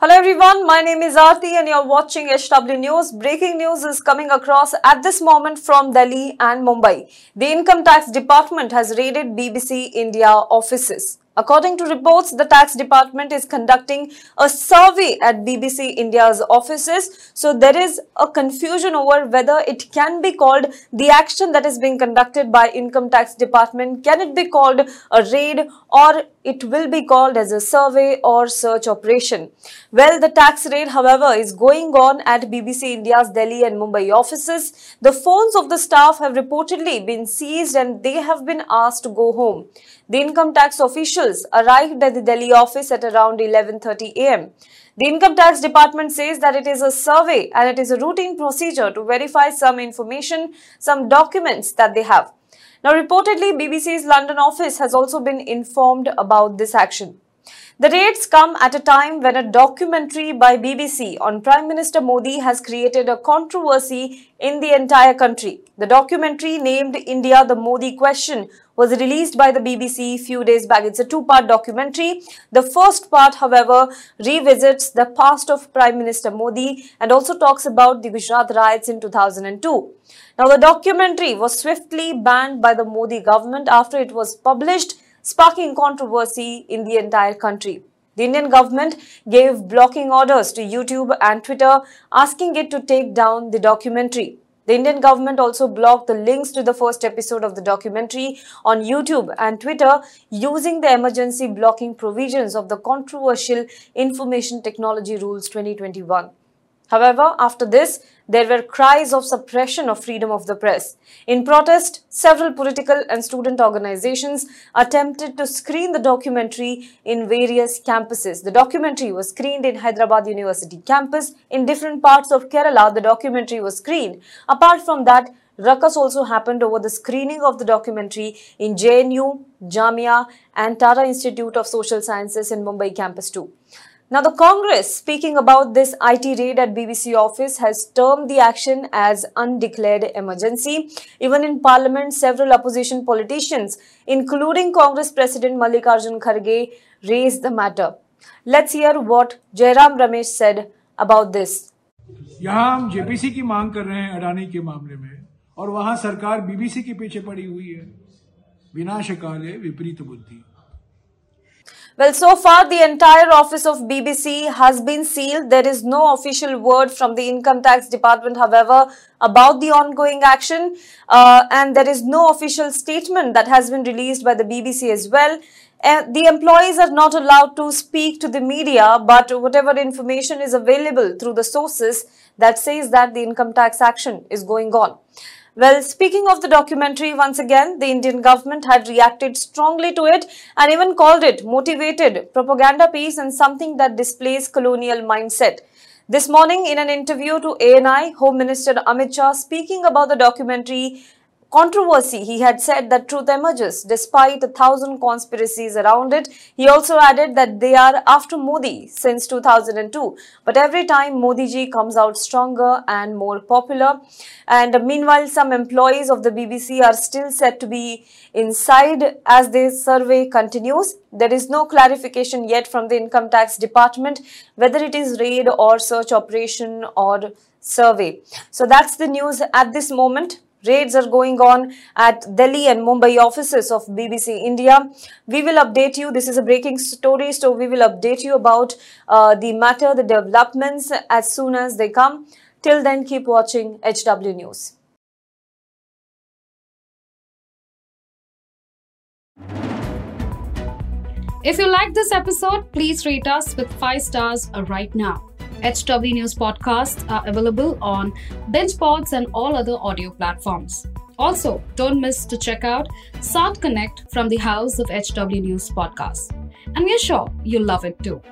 Hello everyone, my name is Aarti and you're watching HW News. Breaking news is coming across at this moment from Delhi and Mumbai. The Income Tax Department has raided BBC India offices. According to reports, the tax department is conducting a survey at BBC India's offices. So there is a confusion over whether it can be called the action that is being conducted by Income Tax Department. Can it be called a raid or it will be called as a survey or search operation? Well, the tax raid, however, is going on at BBC India's Delhi and Mumbai offices. The phones of the staff have reportedly been seized and they have been asked to go home. The income tax officials arrived at the Delhi office at around 11:30 a.m. The Income Tax Department says that it is a survey and it is a routine procedure to verify some information, some documents that they have. Now, reportedly, BBC's London office has also been informed about this action. The raids come at a time when a documentary by BBC on Prime Minister Modi has created a controversy in the entire country. The documentary, named India, the Modi Question, was released by the BBC a few days back. It's a two-part documentary. The first part, however, revisits the past of Prime Minister Modi and also talks about the Gujarat riots in 2002. Now, the documentary was swiftly banned by the Modi government after it was published, sparking controversy in the entire country. The Indian government gave blocking orders to YouTube and Twitter, asking it to take down the documentary. The Indian government also blocked the links to the first episode of the documentary on YouTube and Twitter, using the emergency blocking provisions of the controversial Information Technology Rules 2021. However, after this, there were cries of suppression of freedom of the press. In protest, several political and student organizations attempted to screen the documentary in various campuses. The documentary was screened in Hyderabad University campus. In different parts of Kerala, the documentary was screened. Apart from that, ruckus also happened over the screening of the documentary in JNU, Jamia and Tata Institute of Social Sciences in Mumbai campus too. Now, the Congress, speaking about this IT raid at BBC office, has termed the action as undeclared emergency. Even in Parliament, several opposition politicians, including Congress President Mallikarjun Kharge, raised the matter. Let's hear what Jairam Ramesh said about this. Here we are demanding JPC in Adani and the government is behind BBC. Bina shakale vipreet buddhi. Well, so far the entire office of BBC has been sealed. There is no official word from the Income Tax Department, however, about the ongoing action. And there is no official statement that has been released by the BBC as well. The employees are not allowed to speak to the media, but whatever information is available through the sources that says that the income tax action is going on. Well, speaking of the documentary, once again, the Indian government had reacted strongly to it and even called it motivated propaganda piece and something that displays colonial mindset. This morning, in an interview to ANI, Home Minister Amit Shah, speaking about the documentary controversy, he had said that truth emerges despite 1,000 conspiracies around it. He also added that they are after Modi since 2002. But every time Modiji comes out stronger and more popular. And meanwhile, some employees of the BBC are still said to be inside as this survey continues. There is no clarification yet from the Income Tax Department whether it is raid or search operation or survey. So that's the news at this moment. Raids are going on at Delhi and Mumbai offices of BBC India. We will update you. This is a breaking story, so we will update you about the matter, the developments as soon as they come. Till then, keep watching HW News. If you like this episode, please rate us with 5 stars right now. HW News podcasts are available on BenchPods and all other audio platforms. Also, don't miss to check out South Connect from the House of HW News podcast. And we're sure you'll love it too.